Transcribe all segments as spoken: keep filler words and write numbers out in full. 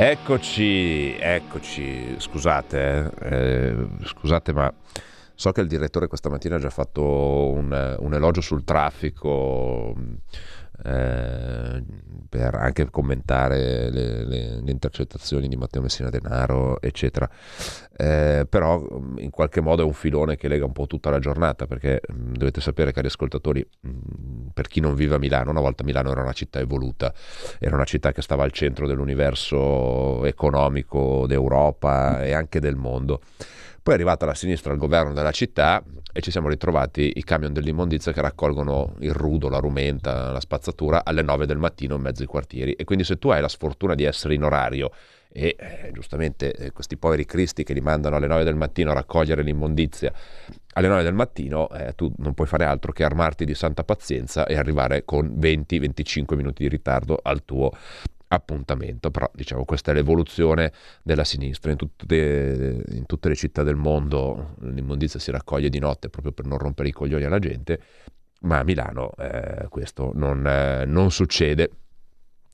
Eccoci, eccoci, scusate, eh, scusate ma so che il direttore questa mattina ha già fatto un, un elogio sul traffico eh, per anche commentare le, le, le intercettazioni di Matteo Messina Denaro eccetera, eh, però in qualche modo è un filone che lega un po' tutta la giornata, perché mh, dovete sapere, cari ascoltatori, mh, per chi non vive a Milano, una volta Milano era una città evoluta, era una città che stava al centro dell'universo economico d'Europa e anche del mondo. Poi è arrivata la sinistra al governo della città e ci siamo ritrovati i camion dell'immondizia che raccolgono il rudo, la rumenta, la spazzatura alle nove del mattino in mezzo ai quartieri. E quindi se tu hai la sfortuna di essere in orario e eh, giustamente eh, questi poveri cristi che li mandano alle nove del mattino a raccogliere l'immondizia alle nove del mattino, eh, tu non puoi fare altro che armarti di santa pazienza e arrivare con venti venticinque minuti di ritardo al tuo appuntamento. Però diciamo, questa è l'evoluzione della sinistra. In tutte, in tutte le città del mondo l'immondizia si raccoglie di notte proprio per non rompere i coglioni alla gente, ma a Milano eh, questo non, eh, non succede.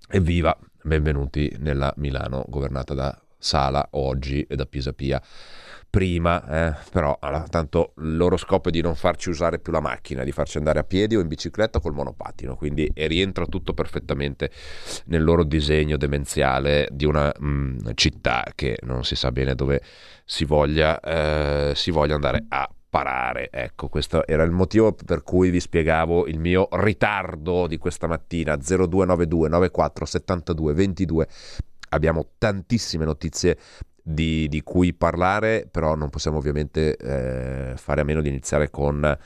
Evviva, benvenuti nella Milano governata da Sala oggi e da Pisapia prima, eh, però allora, tanto il loro scopo è di non farci usare più la macchina, di farci andare a piedi o in bicicletta col monopattino, quindi e rientra tutto perfettamente nel loro disegno demenziale di una mh, città che non si sa bene dove si voglia, eh, si voglia andare a parare. Ecco, questo era il motivo per cui vi spiegavo il mio ritardo di questa mattina. Zero due nove due nove quattro sette due due due. Abbiamo tantissime notizie di, di cui parlare, però non possiamo ovviamente eh, fare a meno di iniziare con,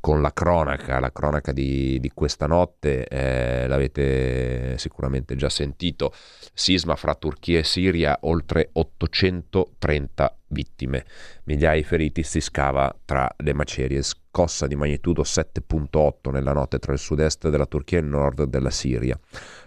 con la cronaca, la cronaca di, di questa notte. Eh, l'avete sicuramente già sentito: sisma fra Turchia e Siria, oltre ottocentotrenta vittime, migliaia di feriti, si scava tra le macerie. Scossa di magnitudo sette virgola otto nella notte tra il sud-est della Turchia e il nord della Siria,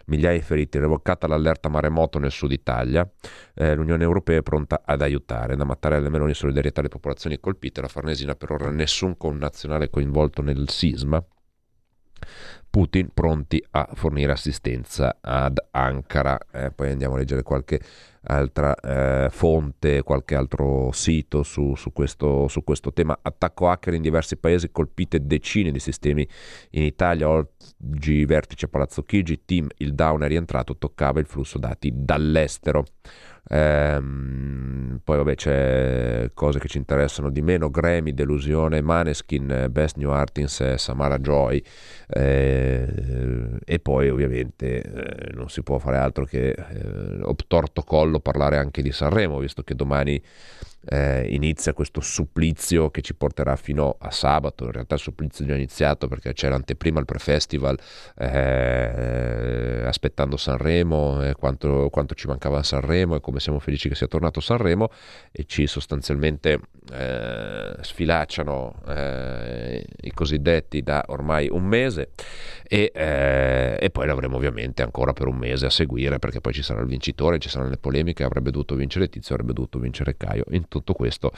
migliaia di feriti, revocata l'allerta maremoto nel sud Italia. Eh, l'Unione Europea è pronta ad aiutare. Da Mattarella e Meloni, solidarietà alle popolazioni colpite. La Farnesina, per ora nessun connazionale coinvolto nel sisma. Putin pronti a fornire assistenza ad Ankara. Eh, poi andiamo a leggere qualche altra eh, fonte, qualche altro sito su, su, questo, su questo tema. Attacco hacker in diversi paesi, colpite decine di sistemi in Italia. Oggi vertice a Palazzo Chigi, TIM, il down è rientrato, toccava il flusso dati dall'estero. Ehm, poi vabbè, c'è cose che ci interessano di meno: Grammy, delusione, Maneskin, Best New Artist, Samara Joy. Ehm, e poi ovviamente eh, non si può fare altro che eh, obtorto collo parlare anche di Sanremo, visto che domani eh, inizia questo supplizio che ci porterà fino a sabato. In realtà il supplizio è già iniziato, perché c'è l'anteprima al prefestival eh, aspettando Sanremo, eh, quanto, quanto ci mancava Sanremo e come siamo felici che sia tornato Sanremo, e ci sostanzialmente eh, sfilacciano eh, i cosiddetti da ormai un mese e, eh, e poi l'avremo ovviamente ancora per un mese a seguire, perché poi ci sarà il vincitore, ci saranno le polemiche, avrebbe dovuto vincere Tizio, avrebbe dovuto vincere Caio. In tutto questo,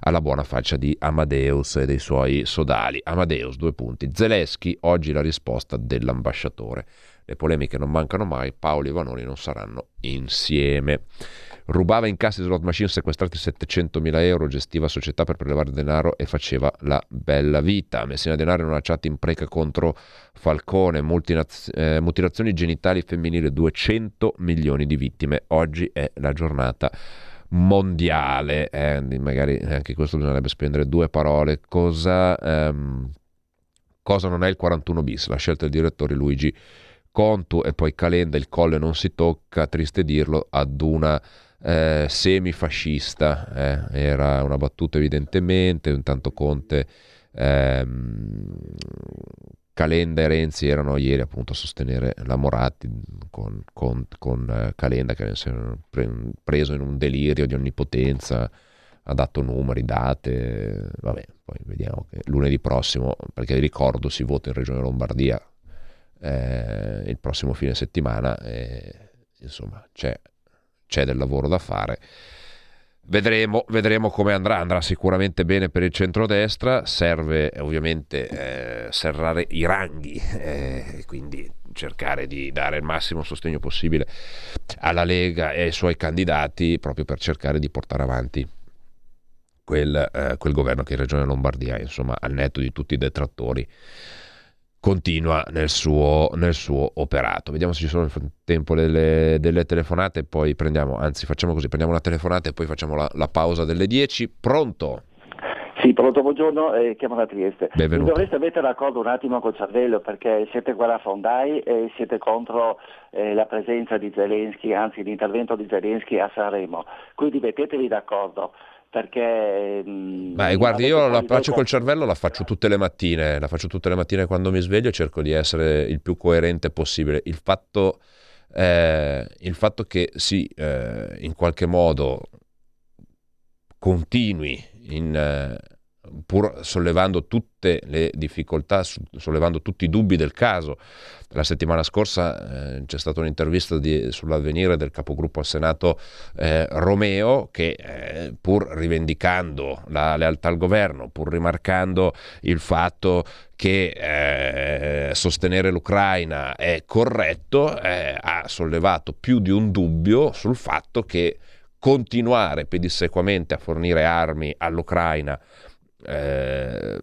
alla buona faccia di Amadeus e dei suoi sodali. Amadeus, due punti. Zelensky, oggi la risposta dell'ambasciatore. Le polemiche non mancano mai, Paoli e Vanoni non saranno insieme. Rubava incassi slot machine, sequestrati settecentomila euro, gestiva società per prelevare denaro e faceva la bella vita. Messina Denaro in una chat in preca contro Falcone, multinaz- eh, mutilazioni genitali femminili, duecento milioni di vittime. Oggi è la giornata mondiale, eh, magari anche questo bisognerebbe spendere due parole. Cosa, ehm, cosa non è il quarantuno bis, la scelta del direttore Luigi Contu. E poi Calenda, il colle non si tocca, triste dirlo, ad una eh, semifascista, eh, era una battuta evidentemente. Intanto Conte ehm, Calenda e Renzi erano ieri appunto a sostenere la Moratti con, con, con Calenda che si è preso in un delirio di onnipotenza, ha dato numeri, date, vabbè, poi vediamo che lunedì prossimo, perché ricordo si vota in Regione Lombardia eh, il prossimo fine settimana, eh, insomma c'è, c'è del lavoro da fare. Vedremo, vedremo come andrà, andrà sicuramente bene per il centrodestra, serve ovviamente eh, serrare i ranghi eh, e quindi cercare di dare il massimo sostegno possibile alla Lega e ai suoi candidati proprio per cercare di portare avanti quel, eh, quel governo che in Regione Lombardia, insomma, al netto di tutti i detrattori, continua nel suo, nel suo operato. Vediamo se ci sono nel frattempo delle, delle telefonate, poi prendiamo, anzi facciamo così, prendiamo una telefonata e poi facciamo la, la pausa delle dieci. Pronto? Sì, pronto, buongiorno, eh, chiamo da Trieste. Benvenuto. Mi dovreste mettere d'accordo un attimo col cervello, perché siete guerrafondai e siete contro eh, la presenza di Zelensky, anzi l'intervento di Zelensky a Sanremo, quindi mettetevi d'accordo. Perché ma guardi, io la faccio col cervello, la faccio tutte le mattine, la faccio tutte le mattine quando mi sveglio, cerco di essere il più coerente possibile. Il fatto, eh, il fatto che si eh, in qualche modo continui, in, eh, pur sollevando tutte le difficoltà, sollevando tutti i dubbi del caso. La settimana scorsa eh, c'è stata un'intervista di, sull'Avvenire del capogruppo al Senato eh, Romeo che eh, pur rivendicando la lealtà al governo, pur rimarcando il fatto che eh, sostenere l'Ucraina è corretto, eh, ha sollevato più di un dubbio sul fatto che continuare pedissequamente a fornire armi all'Ucraina eh,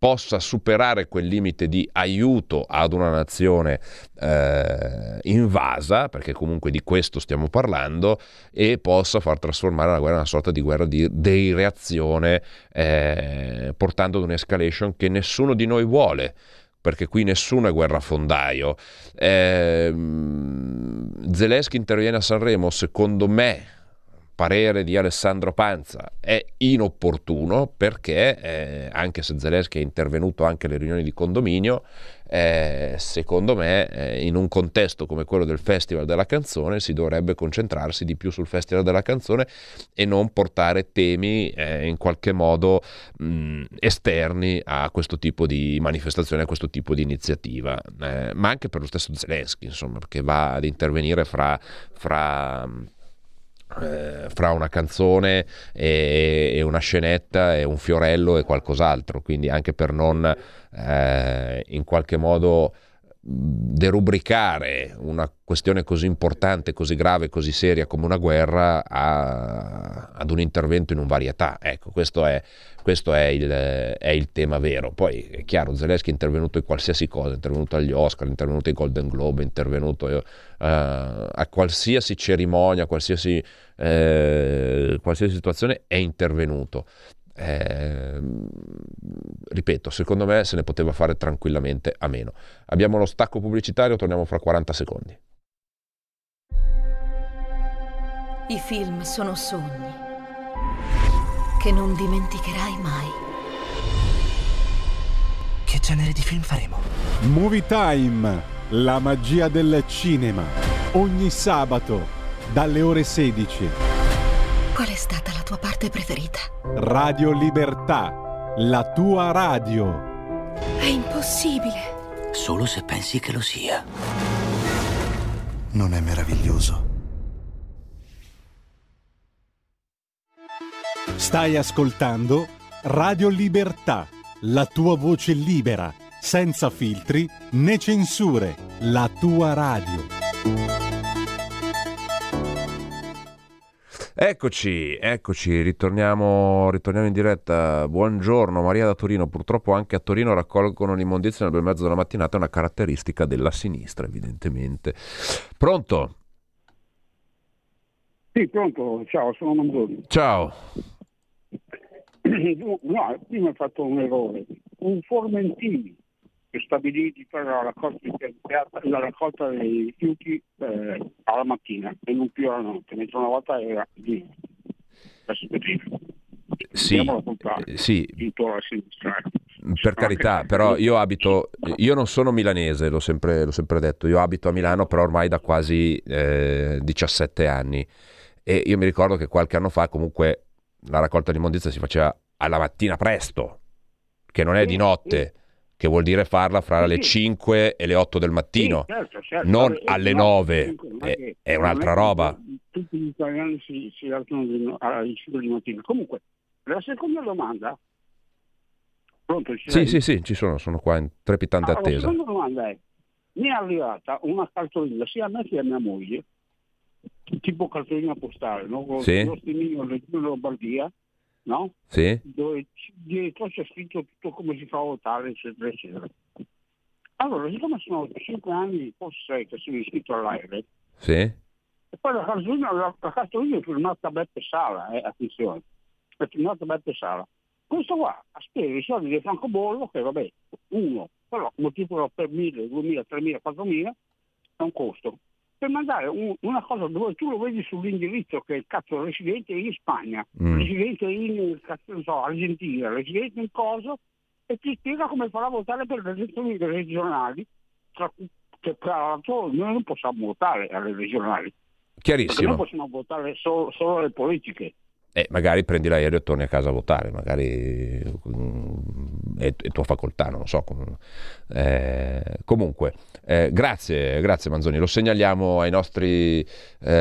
possa superare quel limite di aiuto ad una nazione eh, invasa, perché comunque di questo stiamo parlando, e possa far trasformare la guerra in una sorta di guerra di, di reazione, eh, portando ad un'escalation che nessuno di noi vuole, perché qui nessuno è guerrafondaio. Eh, Zelensky interviene a Sanremo, secondo me, parere di Alessandro Panza, è inopportuno perché eh, anche se Zelensky è intervenuto anche alle riunioni di condominio, eh, secondo me eh, in un contesto come quello del Festival della Canzone si dovrebbe concentrarsi di più sul Festival della Canzone e non portare temi eh, in qualche modo mh, esterni a questo tipo di manifestazione, a questo tipo di iniziativa, eh, ma anche per lo stesso Zelensky, insomma, perché va ad intervenire fra... fra Eh, fra una canzone e, e una scenetta e un fiorello e qualcos'altro, quindi anche per non eh, in qualche modo derubricare una questione così importante, così grave, così seria come una guerra a, ad un intervento in un varietà, ecco, questo è questo è il, è il tema vero. Poi è chiaro, Zelensky è intervenuto in qualsiasi cosa, è intervenuto agli Oscar, è intervenuto ai Golden Globe, è intervenuto uh, a qualsiasi cerimonia, a qualsiasi, eh, qualsiasi situazione è intervenuto. Eh, ripeto, secondo me se ne poteva fare tranquillamente a meno. Abbiamo lo stacco pubblicitario, torniamo fra quaranta secondi. I film sono sogni che non dimenticherai mai. Che genere di film faremo? Movie Time, la magia del cinema, ogni sabato dalle ore sedici. Qual è stata la tua parte preferita? Radio Libertà, la tua radio. È impossibile. Solo se pensi che lo sia. Non è meraviglioso? Stai ascoltando Radio Libertà, la tua voce libera, senza filtri né censure, la tua radio. Eccoci, eccoci, ritorniamo, ritorniamo in diretta. Buongiorno, Maria da Torino. Purtroppo anche a Torino raccolgono l'immondizia nel bel mezzo della mattinata, è una caratteristica della sinistra, evidentemente. Pronto? Sì, pronto, ciao, sono Manzoni. Ciao. No, prima ho fatto un errore. Un Formentini che stabilì di fare la raccolta, la raccolta dei rifiuti eh, alla mattina e non più alla notte, mentre una volta era lì, la sinistra. Sì, sì. Il tuo alla sinistra. per carità, però io abito, io non sono milanese, l'ho sempre, l'ho sempre detto, io abito a Milano però ormai da quasi eh, diciassette anni, e io mi ricordo che qualche anno fa comunque la raccolta di immondizia si faceva alla mattina presto, che non è di notte, che vuol dire farla fra le cinque e le otto del mattino, sì, certo, certo. non e alle nove, è, è un'altra roba. Tutti gli italiani si, si alzano alle cinque di mattina. Comunque, la seconda domanda... Pronto? Sì, sì, sì, ci sono, sono qua in trepidante ah, attesa. La seconda domanda è, mi è arrivata una cartolina, sia a me che a mia moglie, tipo cartolina postale, no? Con sì. lo stemino della Lombardia, no? Sì. Dove dietro c'è scritto tutto come si fa a votare, eccetera, eccetera. Allora, siccome sono cinque anni, forse sei, che sono iscritto all'A I R E, sì. e poi la cartolina, la, la cartolina è firmata Beppe Sala, eh, attenzione, è firmata Beppe Sala. Questo qua ha speso i soldi del francobollo, che vabbè, uno, però moltiplo per mille, duemila, tremila, quattromila, è un costo. Per mandare un, una cosa dove tu lo vedi sull'indirizzo che è il cazzo residente in Spagna, mm. residente in cazzo, non so, Argentina, residente in coso, e ti spiega come farà votare per le elezioni regionali, tra, che tra l'altro noi non possiamo votare alle regionali. Chiarissimo. Noi possiamo votare solo, solo alle politiche. E magari prendi l'aereo e torni a casa a votare, magari è tua facoltà, non lo so. Eh, comunque, eh, grazie, grazie Manzoni, lo segnaliamo ai nostri, eh,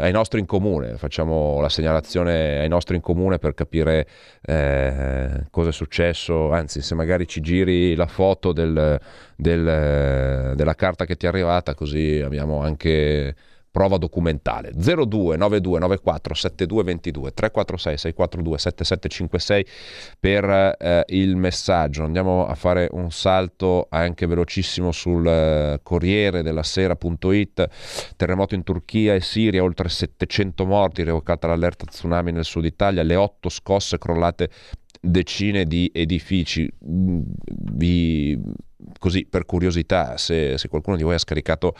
ai nostri in comune, facciamo la segnalazione ai nostri in comune per capire eh, cosa è successo, anzi se magari ci giri la foto del, del, della carta che ti è arrivata, così abbiamo anche... prova documentale. Zero due nove due nove quattro sette due due due tre quattro sei sei quattro due sette sette cinque sei per eh, il messaggio. Andiamo a fare un salto anche velocissimo sul eh, Corriere della Sera.it. Terremoto in Turchia e Siria, oltre settecento morti, revocata l'allerta tsunami nel sud Italia, le otto scosse, crollate decine di edifici. Vi Così per curiosità, se, se qualcuno di voi ha scaricato,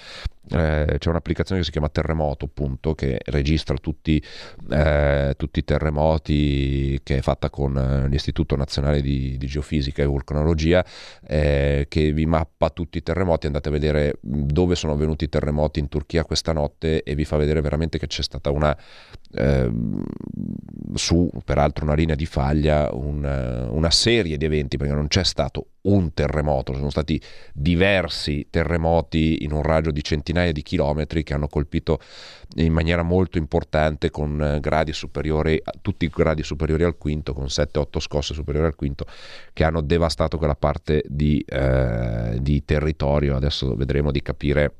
eh, c'è un'applicazione che si chiama Terremoto, appunto, che registra tutti, eh, tutti i terremoti, che è fatta con l'Istituto Nazionale di, di Geofisica e Vulcanologia, eh, che vi mappa tutti i terremoti. Andate a vedere dove sono avvenuti i terremoti in Turchia questa notte e vi fa vedere veramente che c'è stata una, eh, su peraltro una linea di faglia, una, una serie di eventi, perché non c'è stato un terremoto, sono stati diversi terremoti in un raggio di centinaia di chilometri che hanno colpito in maniera molto importante, con gradi superiori, tutti i gradi superiori al quinto, con sette otto scosse superiori al quinto, che hanno devastato quella parte di, eh, di territorio. Adesso vedremo di capire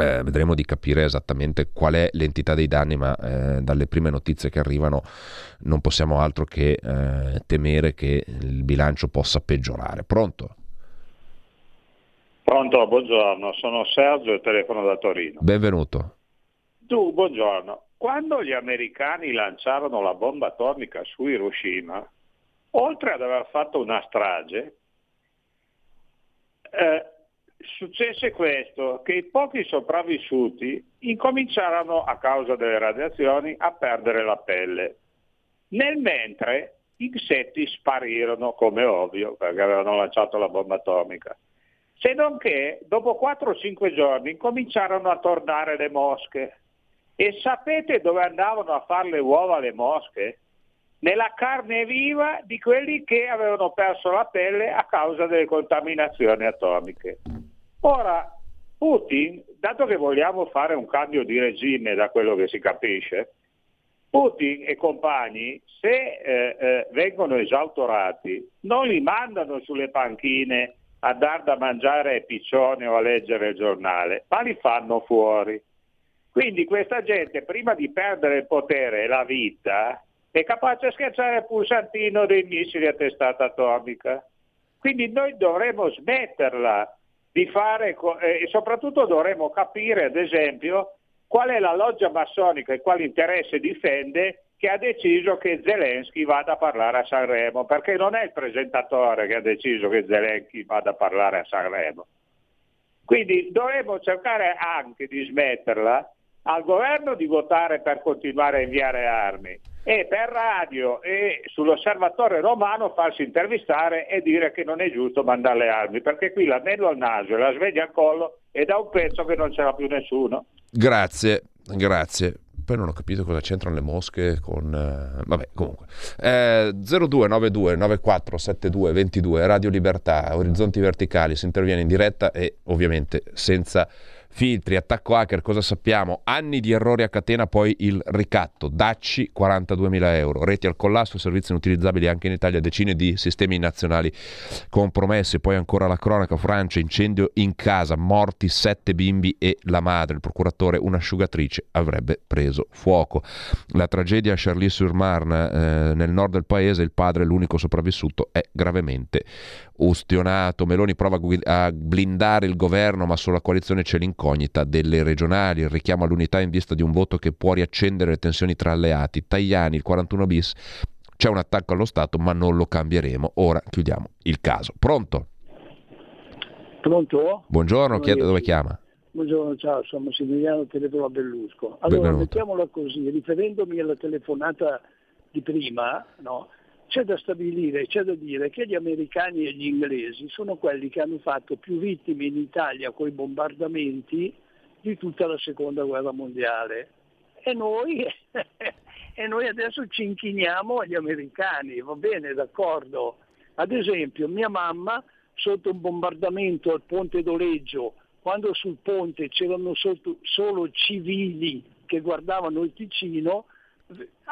Eh, vedremo di capire esattamente qual è l'entità dei danni, ma eh, dalle prime notizie che arrivano non possiamo altro che eh, temere che il bilancio possa peggiorare. Pronto? Pronto, buongiorno, sono Sergio e telefono da Torino. Benvenuto. Tu, buongiorno. Quando gli americani lanciarono la bomba atomica su Hiroshima, oltre ad aver fatto una strage, eh, successe questo, che i pochi sopravvissuti incominciarono, a causa delle radiazioni, a perdere la pelle. Nel mentre insetti sparirono, come ovvio, perché avevano lanciato la bomba atomica. Se non che dopo quattro o cinque giorni incominciarono a tornare le mosche. E sapete dove andavano a fare le uova le mosche? Nella carne viva di quelli che avevano perso la pelle a causa delle contaminazioni atomiche. Ora, Putin, dato che vogliamo fare un cambio di regime, da quello che si capisce, Putin e compagni, se eh, eh, vengono esautorati, non li mandano sulle panchine a dar da mangiare ai piccioni o a leggere il giornale, ma li fanno fuori. Quindi questa gente, prima di perdere il potere e la vita, è capace a schiacciare il pulsantino dei missili a testata atomica. Quindi noi dovremmo smetterla di fare, co- e soprattutto dovremmo capire, ad esempio, qual è la loggia massonica e quale interesse difende, che ha deciso che Zelensky vada a parlare a Sanremo, perché non è il presentatore che ha deciso che Zelensky vada a parlare a Sanremo. Quindi dovremmo cercare anche di smetterla, al governo di votare per continuare a inviare armi, e per radio e sull'Osservatore Romano farsi intervistare e dire che non è giusto mandare le armi, perché qui l'anello al naso e la sveglia al collo è da un pezzo che non c'era più nessuno. Grazie, grazie. Poi non ho capito cosa c'entrano le mosche con... Eh, vabbè, comunque. Eh, zero due nove due nove quattro sette due due due, Radio Libertà, Orizzonti Verticali, si interviene in diretta e ovviamente senza filtri. Attacco hacker, cosa sappiamo? Anni di errori a catena, poi il ricatto. Dacci, quarantaduemila euro. Reti al collasso, servizi inutilizzabili anche in Italia, decine di sistemi nazionali compromessi. Poi ancora la cronaca, Francia, incendio in casa, morti sette bimbi e la madre. Il procuratore, un'asciugatrice avrebbe preso fuoco. La tragedia a Charlie-sur-Marne, eh, nel nord del paese, il padre, l'unico sopravvissuto, è gravemente ustionato. Meloni prova a, guid- a blindare il governo, ma sulla coalizione c'è l'incognita delle regionali, il richiamo all'unità in vista di un voto che può riaccendere le tensioni tra alleati. Tajani, il quarantuno bis, c'è un attacco allo Stato ma non lo cambieremo. Ora chiudiamo il caso. Pronto? Pronto? Buongiorno, chiedo dove chiama? Buongiorno, ciao, sono Massimiliano, telefono a Bellusco. Allora, benvenuto. Mettiamola così, riferendomi alla telefonata di prima, no? C'è da stabilire, c'è da dire che gli americani e gli inglesi sono quelli che hanno fatto più vittime in Italia con i bombardamenti di tutta la seconda guerra mondiale. E noi, e noi adesso ci inchiniamo agli americani, va bene, d'accordo. Ad esempio, mia mamma sotto un bombardamento al ponte d'Oleggio, quando sul ponte c'erano sotto solo civili che guardavano il Ticino,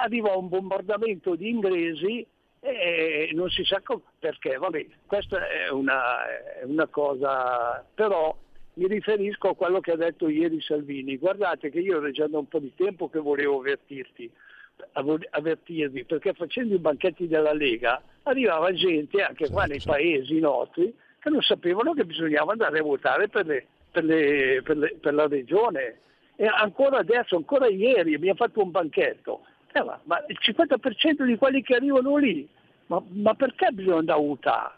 arrivò un bombardamento di inglesi e non si sa perché, vabbè, questa è una, è una cosa, però mi riferisco a quello che ha detto ieri Salvini. Guardate che io ero già da un po' di tempo che volevo avvertirti, avvertirvi, perché facendo i banchetti della Lega arrivava gente anche qua nei paesi nostri che non sapevano che bisognava andare a votare per, le, per, le, per, le, per la regione, e ancora adesso, ancora ieri abbiamo fatto un banchetto. Eh, ma, ma il cinquanta per cento di quelli che arrivano lì, ma, ma perché bisogna andare a votare?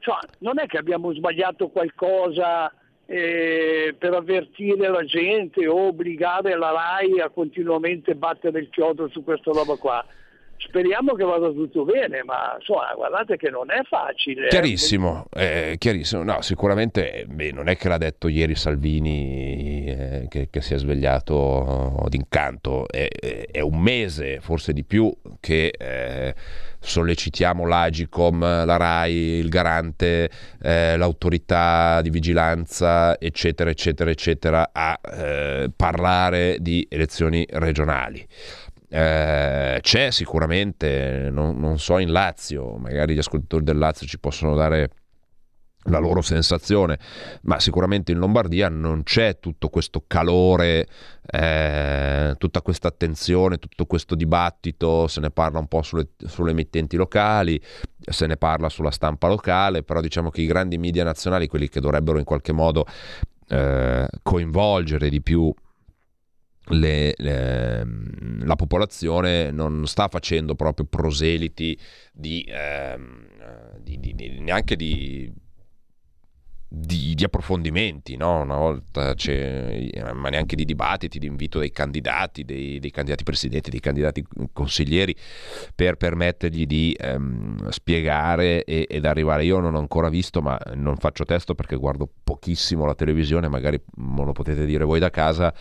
Cioè, non è che abbiamo sbagliato qualcosa eh, per avvertire la gente o obbligare la Rai a continuamente battere il chiodo su questa roba qua. Speriamo che vada tutto bene, ma insomma, guardate che non è facile. Chiarissimo, eh, chiarissimo. No, sicuramente beh, non è che l'ha detto ieri Salvini eh, che, che si è svegliato d'incanto, è, è un mese, forse di più, che eh, sollecitiamo l'Agicom, la Rai, il Garante, eh, l'autorità di vigilanza, eccetera, eccetera, eccetera, a eh, parlare di elezioni regionali. Eh, c'è sicuramente, non, non so in Lazio, magari gli ascoltatori del Lazio ci possono dare la loro sensazione, ma sicuramente in Lombardia non c'è tutto questo calore, eh, tutta questa attenzione, tutto questo dibattito. Se ne parla un po' sulle, sulle emittenti locali, se ne parla sulla stampa locale, però diciamo che i grandi media nazionali, quelli che dovrebbero in qualche modo eh, coinvolgere di più Le, le, la popolazione, non sta facendo proprio proseliti di, ehm, di, di, di neanche di, di, di approfondimenti, no? Una volta c'è, ma neanche di dibattiti, di invito dei candidati, dei, dei candidati presidenti, dei candidati consiglieri, per permettergli di ehm, spiegare e, ed arrivare. Io non ho ancora visto, ma non faccio testo perché guardo pochissimo la televisione, magari me lo potete dire voi da casa.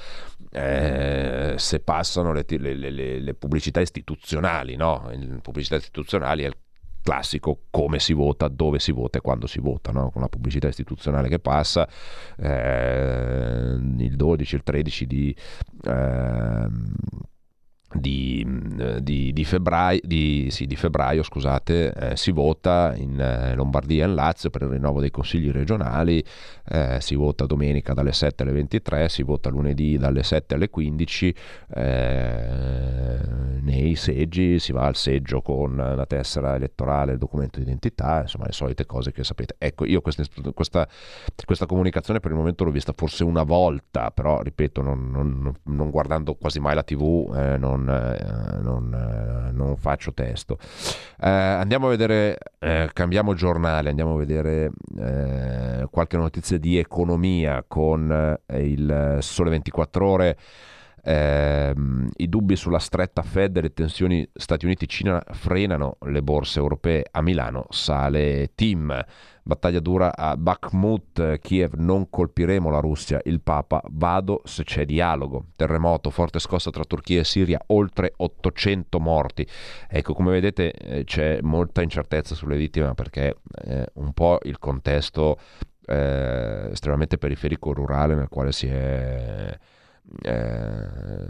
Eh, se passano le, le, le, le pubblicità istituzionali, no? Le pubblicità istituzionali è il classico come si vota, dove si vota e quando si vota, no? Con la pubblicità istituzionale che passa eh, il dodici, il tredici di, eh, di, di, di febbraio, di, sì, di febbraio scusate, eh, si vota in Lombardia e in Lazio per il rinnovo dei consigli regionali. Eh, si vota domenica dalle sette alle ventitré, si vota lunedì dalle sette alle quindici, eh, nei seggi, si va al seggio con la tessera elettorale, il documento di identità, insomma le solite cose che sapete. Ecco, io questa, questa, questa comunicazione per il momento l'ho vista forse una volta, però ripeto, non, non, non guardando quasi mai la tivù, eh, non, eh, non, eh, non faccio testo. Eh, andiamo a vedere, eh, cambiamo giornale, andiamo a vedere eh, qualche notizia di economia con il Sole ventiquattro Ore. Eh, i dubbi sulla stretta Fed e le tensioni Stati Uniti-Cina frenano le borse europee. A Milano sale TIM. Battaglia dura a Bakhmut, Kiev, non colpiremo la Russia, il Papa, vado se c'è dialogo. Terremoto, forte scossa tra Turchia e Siria, oltre ottocento morti. Ecco, come vedete eh, c'è molta incertezza sulle vittime perché eh, un po' il contesto eh, estremamente periferico rurale nel quale si è eh,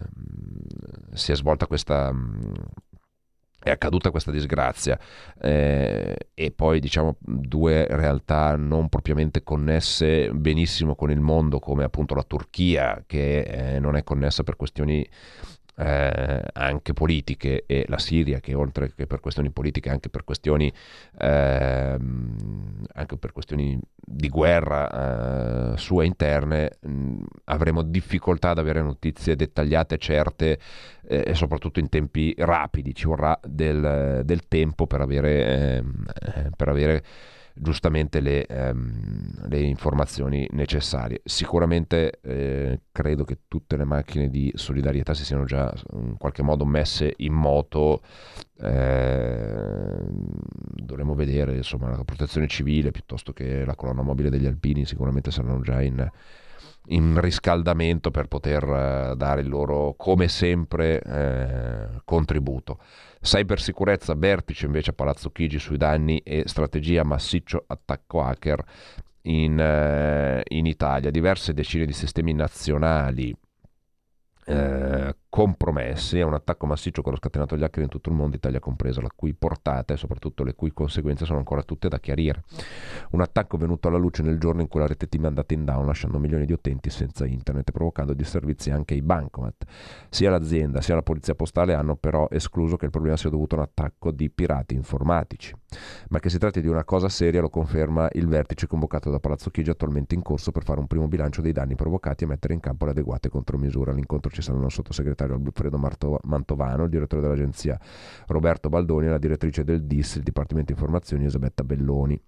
si è svolta questa è accaduta questa disgrazia eh, e poi diciamo due realtà non propriamente connesse benissimo con il mondo, come appunto la Turchia che eh, non è connessa per questioni eh, anche politiche, e la Siria che oltre che per questioni politiche anche per questioni eh, anche per questioni di guerra eh, sue interne mh, avremo difficoltà ad avere notizie dettagliate, certe eh, e soprattutto in tempi rapidi. Ci vorrà del, del tempo per avere eh, per avere giustamente le, ehm, le informazioni necessarie. Sicuramente eh, credo che tutte le macchine di solidarietà si siano già in qualche modo messe in moto. Eh, dovremo vedere, insomma, la protezione civile piuttosto che la colonna mobile degli alpini sicuramente saranno già in, in riscaldamento per poter eh, dare il loro, come sempre, eh, contributo. Cybersicurezza, vertice invece a Palazzo Chigi sui danni e strategia, massiccio attacco hacker in, eh, in Italia, diverse decine di sistemi nazionali eh, compromessi, è un attacco massiccio che ha scatenato gli hacker in tutto il mondo, Italia compresa, la cui portata e soprattutto le cui conseguenze sono ancora tutte da chiarire. Un attacco venuto alla luce nel giorno in cui la rete TIM è andata in down, lasciando milioni di utenti senza internet, provocando disservizi anche ai bancomat. Sia l'azienda sia la polizia postale hanno però escluso che il problema sia dovuto a un attacco di pirati informatici, ma che si tratti di una cosa seria lo conferma il vertice convocato da Palazzo Chigi, attualmente in corso per fare un primo bilancio dei danni provocati e mettere in campo le adeguate contromisure. All'incontro ci saranno il sottosegretario Alfredo Marto- Mantovano, il direttore dell'agenzia Roberto Baldoni e la direttrice del D I S, il Dipartimento Informazioni, Elisabetta Belloni.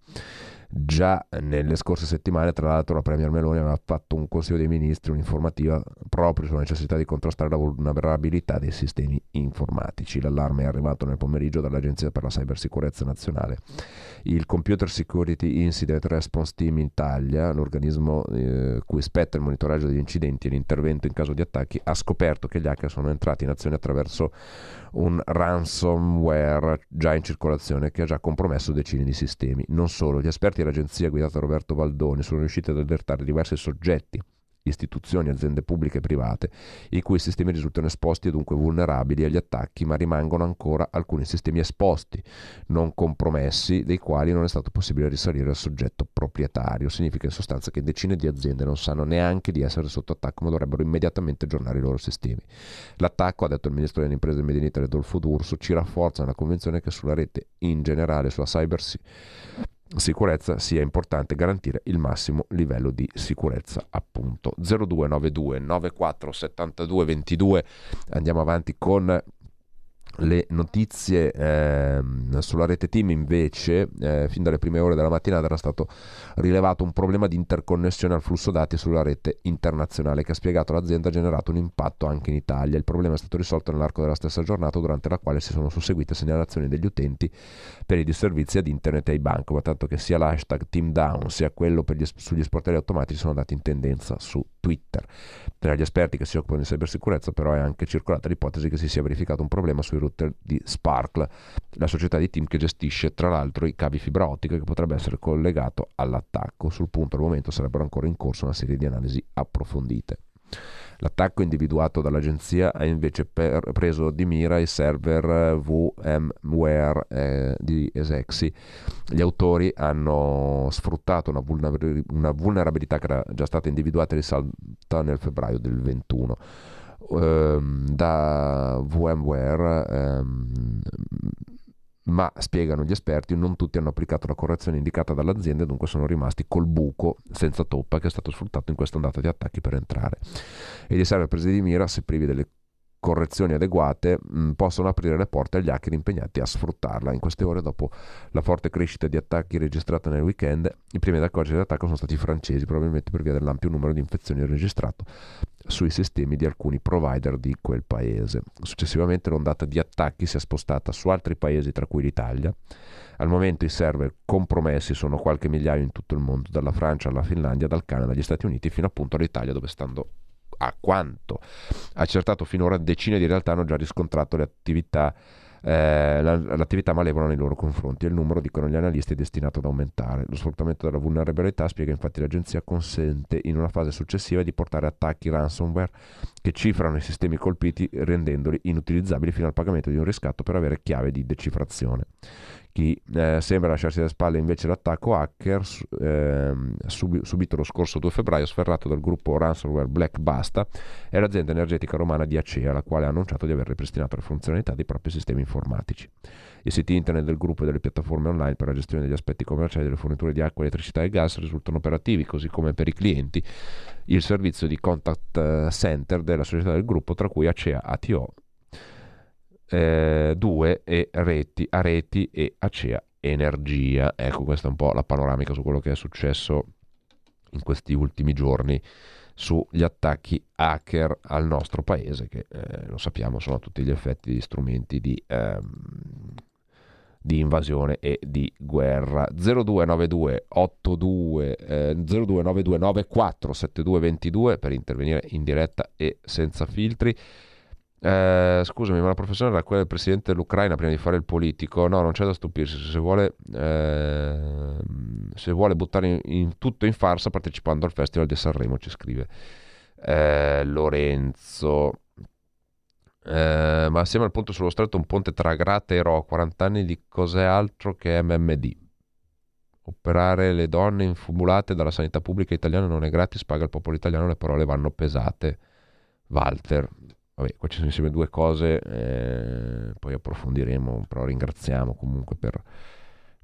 Già nelle scorse settimane, tra l'altro, la Premier Meloni aveva fatto un Consiglio dei Ministri, un'informativa proprio sulla necessità di contrastare la vulnerabilità dei sistemi informatici. L'allarme è arrivato nel pomeriggio dall'Agenzia per la Cybersicurezza Nazionale. Il Computer Security Incident Response Team Italia, l'organismo eh, cui spetta il monitoraggio degli incidenti e l'intervento in caso di attacchi, ha scoperto che gli hacker sono entrati in azione attraverso un ransomware già in circolazione che ha già compromesso decine di sistemi. Non solo, gli esperti l'agenzia guidata da Roberto Baldoni sono riusciti ad allertare diversi soggetti, istituzioni, aziende pubbliche e private, i cui sistemi risultano esposti e dunque vulnerabili agli attacchi, ma rimangono ancora alcuni sistemi esposti, non compromessi, dei quali non è stato possibile risalire al soggetto proprietario. Significa in sostanza che decine di aziende non sanno neanche di essere sotto attacco, ma dovrebbero immediatamente aggiornare i loro sistemi. L'attacco, ha detto il ministro delle imprese del Made in Italy Adolfo D'Urso, ci rafforza nella convinzione che sulla rete in generale, sulla cyber sicurezza sia importante garantire il massimo livello di sicurezza, appunto. Zero due nove due nove quattro sette due due due. Andiamo avanti con le notizie. Eh, sulla rete TIM invece eh, fin dalle prime ore della mattinata era stato rilevato un problema di interconnessione al flusso dati sulla rete internazionale, che ha spiegato l'azienda ha generato un impatto anche in Italia. Il problema è stato risolto nell'arco della stessa giornata, durante la quale si sono susseguite segnalazioni degli utenti per i disservizi ad internet e ai bancomat, tanto che sia l'hashtag TIM Down sia quello per gli, sugli sportelli automatici sono andati in tendenza su Twitter. Tra gli esperti che si occupano di cybersicurezza però è anche circolata l'ipotesi che si sia verificato un problema sui router di Sparkle, la società di TIM che gestisce tra l'altro i cavi fibra ottica, che potrebbe essere collegato all'attacco. Sul punto al momento sarebbero ancora in corso una serie di analisi approfondite. L'attacco individuato dall'agenzia ha invece per, preso di mira i server VMware eh, di Esexi. Gli autori hanno sfruttato una, vulner- una vulnerabilità che era già stata individuata e risalta nel febbraio del ventuno. Ehm, da VMware ehm, ma spiegano gli esperti non tutti hanno applicato la correzione indicata dall'azienda e dunque sono rimasti col buco senza toppa che è stato sfruttato in questa ondata di attacchi per entrare, e gli server presi di mira, se privi delle correzioni adeguate mh, possono aprire le porte agli hacker impegnati a sfruttarla. In queste ore, dopo la forte crescita di attacchi registrata nel weekend, i primi ad accorgere l'attacco sono stati i francesi, probabilmente per via dell'ampio numero di infezioni registrato sui sistemi di alcuni provider di quel paese. Successivamente l'ondata di attacchi si è spostata su altri paesi, tra cui l'Italia. Al momento i server compromessi sono qualche migliaio in tutto il mondo, dalla Francia alla Finlandia, dal Canada agli Stati Uniti, fino appunto all'Italia, dove, stando a quanto accertato finora, decine di realtà hanno già riscontrato le attività Eh, l'attività malevola nei loro confronti, e il numero, dicono gli analisti, è destinato ad aumentare. Lo sfruttamento della vulnerabilità, spiega infatti l'agenzia, consente in una fase successiva di portare attacchi ransomware che cifrano i sistemi colpiti rendendoli inutilizzabili fino al pagamento di un riscatto per avere chiave di decifrazione. Chi eh, sembra lasciarsi alle spalle invece l'attacco hacker eh, sub- subito lo scorso due febbraio, sferrato dal gruppo ransomware Black Basta, è l'azienda energetica romana di Acea, la quale ha annunciato di aver ripristinato le funzionalità dei propri sistemi informatici. I siti internet del gruppo e delle piattaforme online per la gestione degli aspetti commerciali delle forniture di acqua, elettricità e gas risultano operativi, così come per i clienti il servizio di contact center della società del gruppo, tra cui Acea A T O Eh, due e reti, Areti e Acea Energia. Ecco, questa è un po' la panoramica su quello che è successo in questi ultimi giorni sugli attacchi hacker al nostro paese, che eh, lo sappiamo sono a tutti gli effetti gli strumenti di, ehm, di invasione e di guerra. zero due nove due otto due eh, zero due nove due nove quattro sette due due due per intervenire in diretta e senza filtri. Eh, scusami, ma la professione era quella del presidente dell'Ucraina prima di fare il politico? No, non c'è da stupirsi se vuole, eh, se vuole buttare in, in tutto in farsa partecipando al Festival di Sanremo, ci scrive eh, Lorenzo. Eh, ma assieme al ponte sullo stretto, un ponte tra Grate e Ro, quaranta anni di cos'è altro che M M D. Operare le donne infumulate dalla sanità pubblica italiana non è gratis, paga il popolo italiano, le parole vanno pesate, Walter. Vabbè, qua ci sono insieme due cose, eh, poi approfondiremo, però ringraziamo comunque per,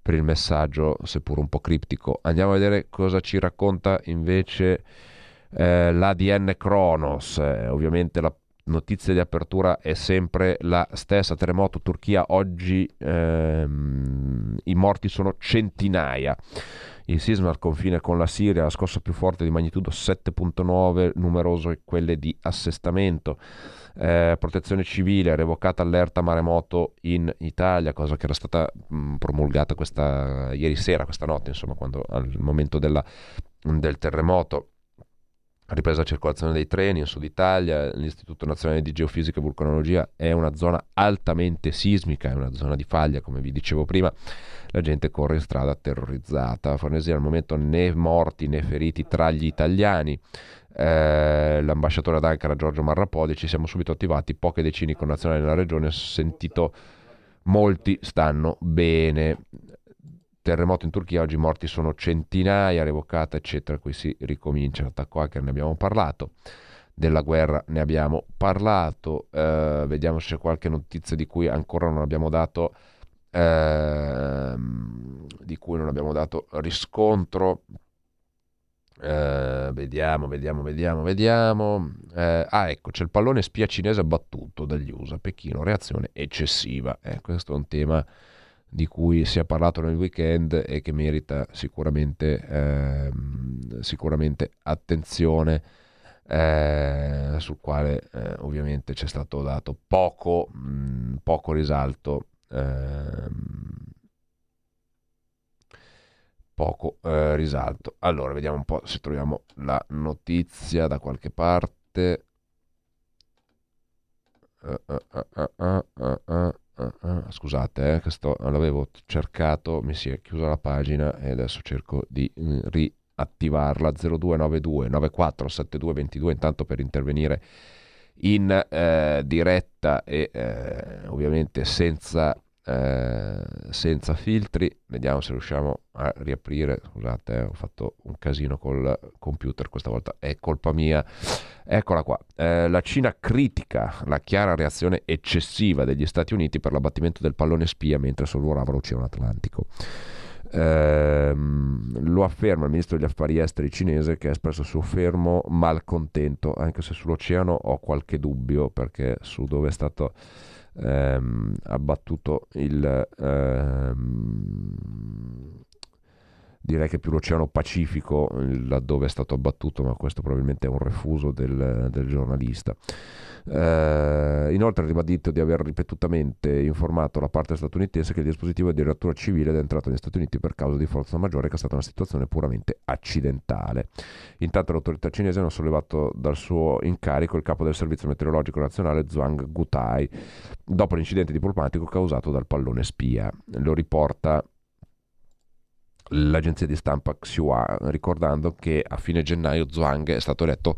per il messaggio, seppur un po' criptico. Andiamo a vedere cosa ci racconta invece eh, l'A D N Kronos. Eh, ovviamente la notizia di apertura è sempre la stessa: terremoto, Turchia, oggi ehm, i morti sono centinaia. Il sisma al confine con la Siria, la scossa più forte di magnitudo sette virgola nove, numeroso e quelle di assestamento. Eh, protezione civile, revocata allerta maremoto in Italia, cosa che era stata mh, promulgata questa ieri sera, questa notte, insomma, quando al momento della, del terremoto. Ripresa la circolazione dei treni in Sud Italia. L'Istituto Nazionale di Geofisica e Vulcanologia: è una zona altamente sismica, è una zona di faglia, come vi dicevo prima. La gente corre in strada terrorizzata. Farnesina, al momento né morti né feriti tra gli italiani. Eh, l'ambasciatore ad Ankara Giorgio Marrapodi: ci siamo subito attivati, poche decine con nazionali nella regione, ho sentito molti stanno bene. Terremoto in Turchia, oggi morti sono centinaia, revocata, eccetera. Qui si ricomincia l'attacco hacker, ne abbiamo parlato, della guerra ne abbiamo parlato. Eh, vediamo se c'è qualche notizia di cui ancora non abbiamo dato eh, di cui non abbiamo dato riscontro. Eh, vediamo, vediamo, vediamo, vediamo. Eh, ah, ecco, c'è il pallone spia cinese abbattuto dagli U S A. Pechino, reazione eccessiva. Eh, questo è un tema di cui si è parlato nel weekend e che merita sicuramente ehm, sicuramente attenzione, eh, sul quale eh, ovviamente c'è stato dato poco mh, poco risalto ehm, poco eh, risalto. Allora, vediamo un po' se troviamo la notizia da qualche parte. uh, uh, uh, uh, uh, uh. Scusate, eh, che sto, l'avevo cercato, mi si è chiusa la pagina e adesso cerco di riattivarla. zero due nove due nove quattro sette due due due intanto per intervenire in eh, diretta e eh, ovviamente senza, eh, senza filtri. Vediamo se riusciamo a riaprire. Scusate, eh, ho fatto un casino col computer questa volta, è colpa mia. Eccola qua. Eh, la Cina critica la chiara reazione eccessiva degli Stati Uniti per l'abbattimento del pallone spia mentre sorvolavano l'Oceano Atlantico. Eh, lo afferma il ministro degli affari esteri cinese, che ha espresso il suo fermo malcontento, anche se sull'oceano ho qualche dubbio, perché su dove è stato ehm, abbattuto il ehm, direi che più l'oceano Pacifico, laddove è stato abbattuto, ma questo probabilmente è un refuso del, del giornalista. Uh, inoltre ha ribadito di aver ripetutamente informato la parte statunitense che il dispositivo di dirittura civile ed è entrato negli Stati Uniti per causa di forza maggiore, che è stata una situazione puramente accidentale. Intanto l'autorità cinese hanno sollevato dal suo incarico il capo del servizio meteorologico nazionale Zhuang Gutai dopo l'incidente diplomatico causato dal pallone spia. Lo riporta l'agenzia di stampa Xinhua, ricordando che a fine gennaio Zhuang è stato eletto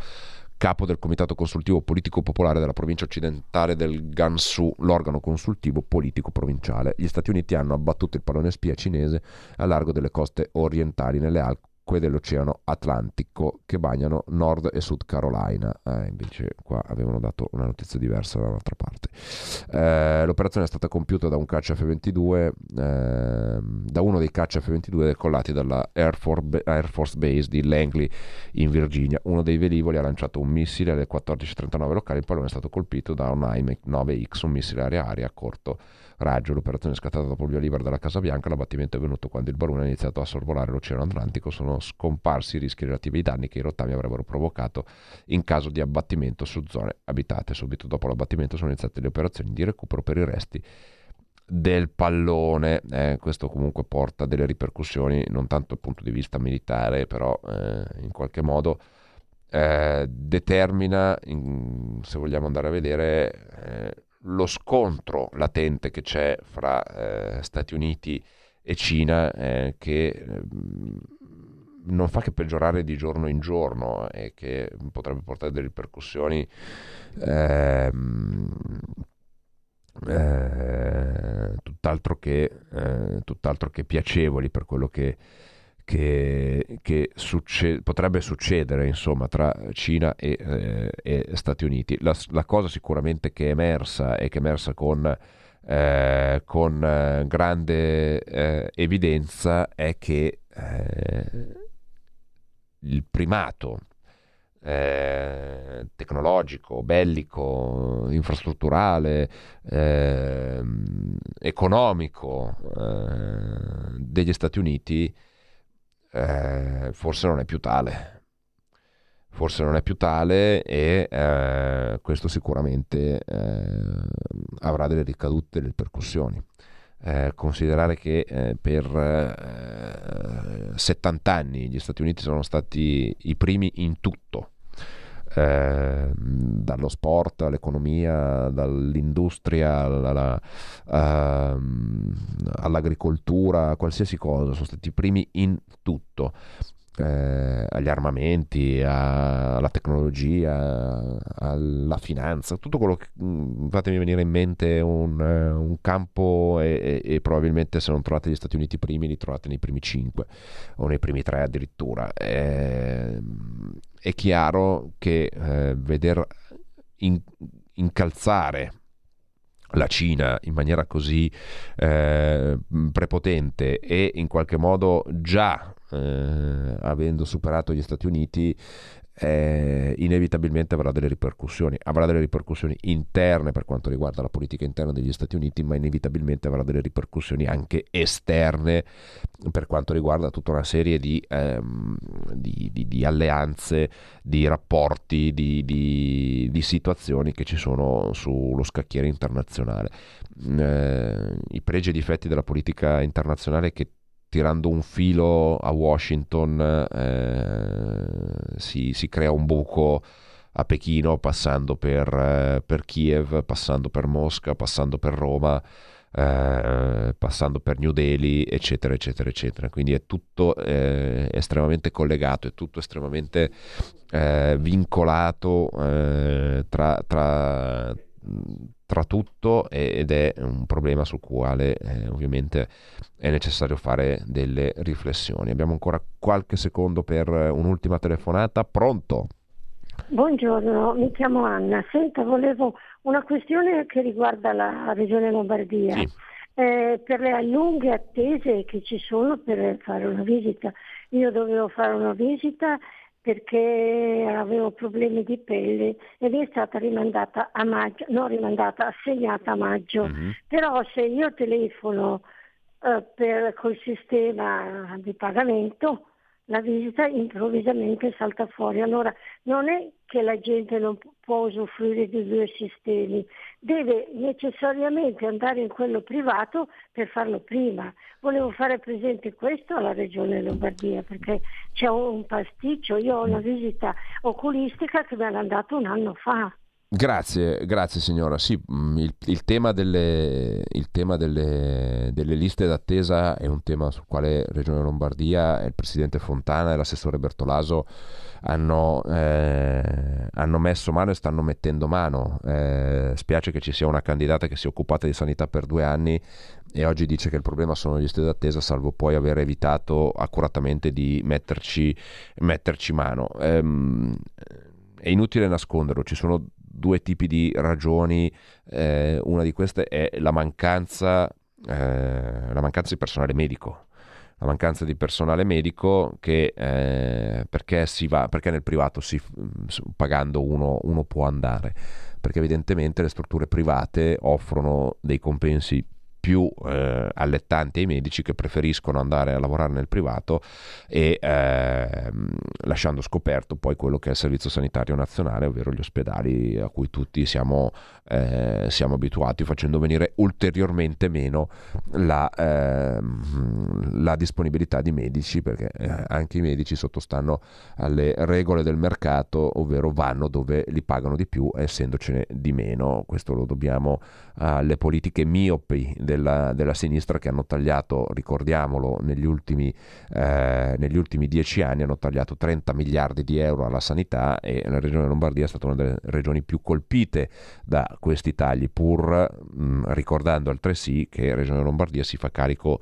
capo del comitato consultivo politico popolare della provincia occidentale del Gansu, l'organo consultivo politico provinciale. Gli Stati Uniti hanno abbattuto il pallone spia cinese a largo delle coste orientali, nelle acque dell'Oceano Atlantico che bagnano Nord e Sud Carolina. Eh, invece qua avevano dato una notizia diversa da un'altra parte. Eh, l'operazione è stata compiuta da un caccia F ventidue, eh, da uno dei caccia F ventidue decollati dalla Air Force, Air Force Base di Langley in Virginia. Uno dei velivoli ha lanciato un missile alle quattordici e trentanove locali, il pallone è stato colpito da un A I M nove X, un missile aria-aria a corto raggio. L'operazione è scattata dopo il via libera dalla Casa Bianca. L'abbattimento è avvenuto quando il barone ha iniziato a sorvolare l'Oceano Atlantico. Sono scomparsi i rischi relativi ai danni che i rottami avrebbero provocato in caso di abbattimento su zone abitate. Subito dopo l'abbattimento sono iniziate le operazioni di recupero per i resti del pallone. Eh, questo comunque porta delle ripercussioni non tanto dal punto di vista militare, però eh, in qualche modo eh, determina, in, se vogliamo andare a vedere, eh, lo scontro latente che c'è fra eh, Stati Uniti e Cina, eh, che eh, non fa che peggiorare di giorno in giorno e che potrebbe portare delle ripercussioni eh, eh, tutt'altro che, eh, tutt'altro che piacevoli per quello che che, che succe- potrebbe succedere, insomma, tra Cina e, eh, e Stati Uniti. La, la cosa sicuramente che è emersa e che è emersa con, eh, con eh, grande eh, evidenza è che eh, il primato eh, tecnologico, bellico, infrastrutturale, eh, economico eh, degli Stati Uniti Eh, forse non è più tale forse non è più tale e eh, questo sicuramente eh, avrà delle ricadute, delle ripercussioni. Eh, considerare che eh, per eh, settanta anni gli Stati Uniti sono stati i primi in tutto, eh, dallo sport all'economia, dall'industria alla, alla, all'agricoltura, qualsiasi cosa, sono stati i primi in tutto, eh, agli armamenti, a, alla tecnologia, alla finanza, tutto quello che fatemi venire in mente un, un campo e, e, e probabilmente se non trovate gli Stati Uniti primi li trovate nei primi cinque o nei primi tre addirittura. eh, È chiaro che eh, veder in, incalzare la Cina in maniera così eh, prepotente e in qualche modo già eh, avendo superato gli Stati Uniti eh, inevitabilmente avrà delle ripercussioni, avrà delle ripercussioni interne per quanto riguarda la politica interna degli Stati Uniti, ma inevitabilmente avrà delle ripercussioni anche esterne per quanto riguarda tutta una serie di, ehm, di, di, di alleanze, di rapporti, di, di, di situazioni che ci sono sullo scacchiere internazionale. Eh, i pregi e i difetti della politica internazionale che tirando un filo a Washington eh, si, si crea un buco a Pechino, passando per, per Kiev, passando per Mosca, passando per Roma, eh, passando per New Delhi, eccetera, eccetera, eccetera. Quindi è tutto eh, estremamente collegato, è tutto estremamente eh, vincolato eh, tra... tra tra tutto, ed è un problema sul quale eh, ovviamente è necessario fare delle riflessioni. Abbiamo ancora qualche secondo per un'ultima telefonata. Pronto? Buongiorno, mi chiamo Anna. Senta, volevo una questione che riguarda la regione Lombardia. Sì. eh, per le lunghe attese che ci sono per fare una visita. Io dovevo fare una visita perché avevo problemi di pelle ed è stata rimandata a maggio, non rimandata, assegnata a maggio. Mm-hmm. Però se io telefono eh, per, col sistema di pagamento, la visita improvvisamente salta fuori. Allora non è che la gente non può usufruire di due sistemi, deve necessariamente andare in quello privato per farlo prima. Volevo fare presente questo alla Regione Lombardia, perché c'è un pasticcio. Io ho una visita oculistica che mi hanno dato un anno fa. Grazie, grazie signora. Sì, il, il tema, delle, il tema delle, delle liste d'attesa è un tema sul quale Regione Lombardia, il presidente Fontana e l'assessore Bertolaso hanno, eh, hanno messo mano e stanno mettendo mano. Eh, spiace che ci sia una candidata che si è occupata di sanità per due anni e oggi dice che il problema sono gli liste d'attesa, salvo poi aver evitato accuratamente di metterci, metterci mano. Ehm, è inutile nasconderlo, ci sono due tipi di ragioni, eh, una di queste è la mancanza, eh, la mancanza di personale medico, la mancanza di personale medico che eh, perché si va, perché nel privato si, pagando uno, uno può andare, perché evidentemente le strutture private offrono dei compensi più eh, allettanti ai medici che preferiscono andare a lavorare nel privato e eh, lasciando scoperto poi quello che è il servizio sanitario nazionale, ovvero gli ospedali a cui tutti siamo, eh, siamo abituati, facendo venire ulteriormente meno la, eh, la disponibilità di medici, perché eh, anche i medici sottostanno alle regole del mercato, ovvero vanno dove li pagano di più essendocene di meno. Questo lo dobbiamo alle politiche miopi Della, della sinistra, che hanno tagliato, ricordiamolo, negli ultimi, eh, negli ultimi dieci anni hanno tagliato trenta miliardi di euro alla sanità, e la Regione Lombardia è stata una delle regioni più colpite da questi tagli, pur mh, ricordando altresì che la Regione Lombardia si fa carico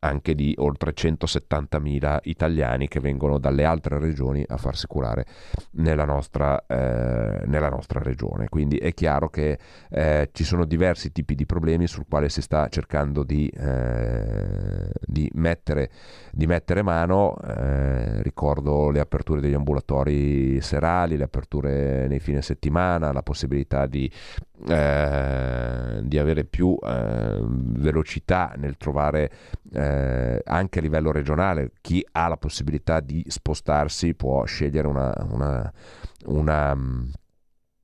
anche di oltre centosettantamila italiani che vengono dalle altre regioni a farsi curare nella nostra, eh, nella nostra regione. Quindi è chiaro che eh, ci sono diversi tipi di problemi sul quale si sta cercando di, eh, di, mettere, di mettere mano. Eh, ricordo le aperture degli ambulatori serali, le aperture nei fine settimana, la possibilità di Eh, di avere più eh, velocità nel trovare eh, anche a livello regionale. Chi ha la possibilità di spostarsi può scegliere una, una, una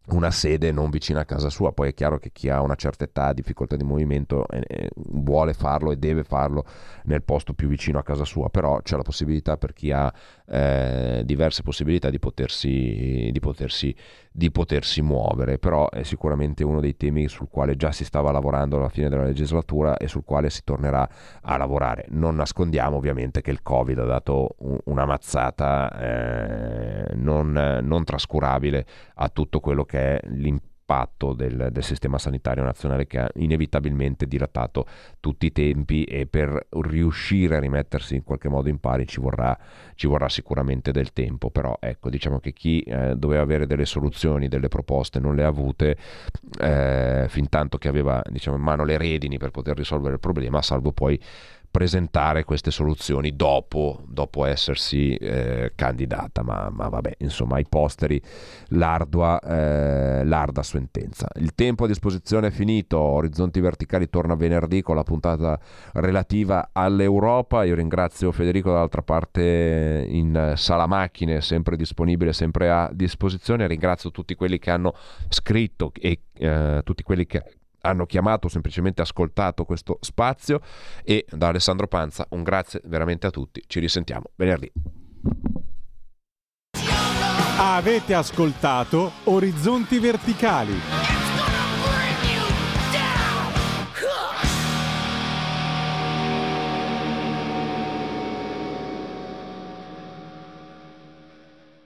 una sede non vicina a casa sua. Poi è chiaro che chi ha una certa età, difficoltà di movimento, eh, vuole farlo e deve farlo nel posto più vicino a casa sua, però c'è la possibilità per chi ha eh, diverse possibilità di potersi, di potersi, di potersi muovere. Però è sicuramente uno dei temi sul quale già si stava lavorando alla fine della legislatura e sul quale si tornerà a lavorare. Non nascondiamo ovviamente che il Covid ha dato un, una mazzata eh, non, non trascurabile a tutto quello che che è l'impatto del, del sistema sanitario nazionale, che ha inevitabilmente dilatato tutti i tempi, e per riuscire a rimettersi in qualche modo in pari ci vorrà, ci vorrà sicuramente del tempo. Però ecco, diciamo che chi eh, doveva avere delle soluzioni, delle proposte, non le ha avute, eh, fin tanto che aveva, diciamo, in mano le redini per poter risolvere il problema, salvo poi presentare queste soluzioni dopo, dopo essersi eh, candidata, ma, ma vabbè, insomma, ai posteri l'ardua, eh, l'arda sentenza. Il tempo a disposizione è finito. Orizzonti Verticali torna venerdì con la puntata relativa all'Europa. Io ringrazio Federico dall'altra parte in sala macchine, sempre disponibile, sempre a disposizione. Ringrazio tutti quelli che hanno scritto e eh, tutti quelli che hanno chiamato, semplicemente ascoltato questo spazio, e da Alessandro Panza un grazie veramente a tutti. Ci risentiamo venerdì. Avete ascoltato Orizzonti Verticali.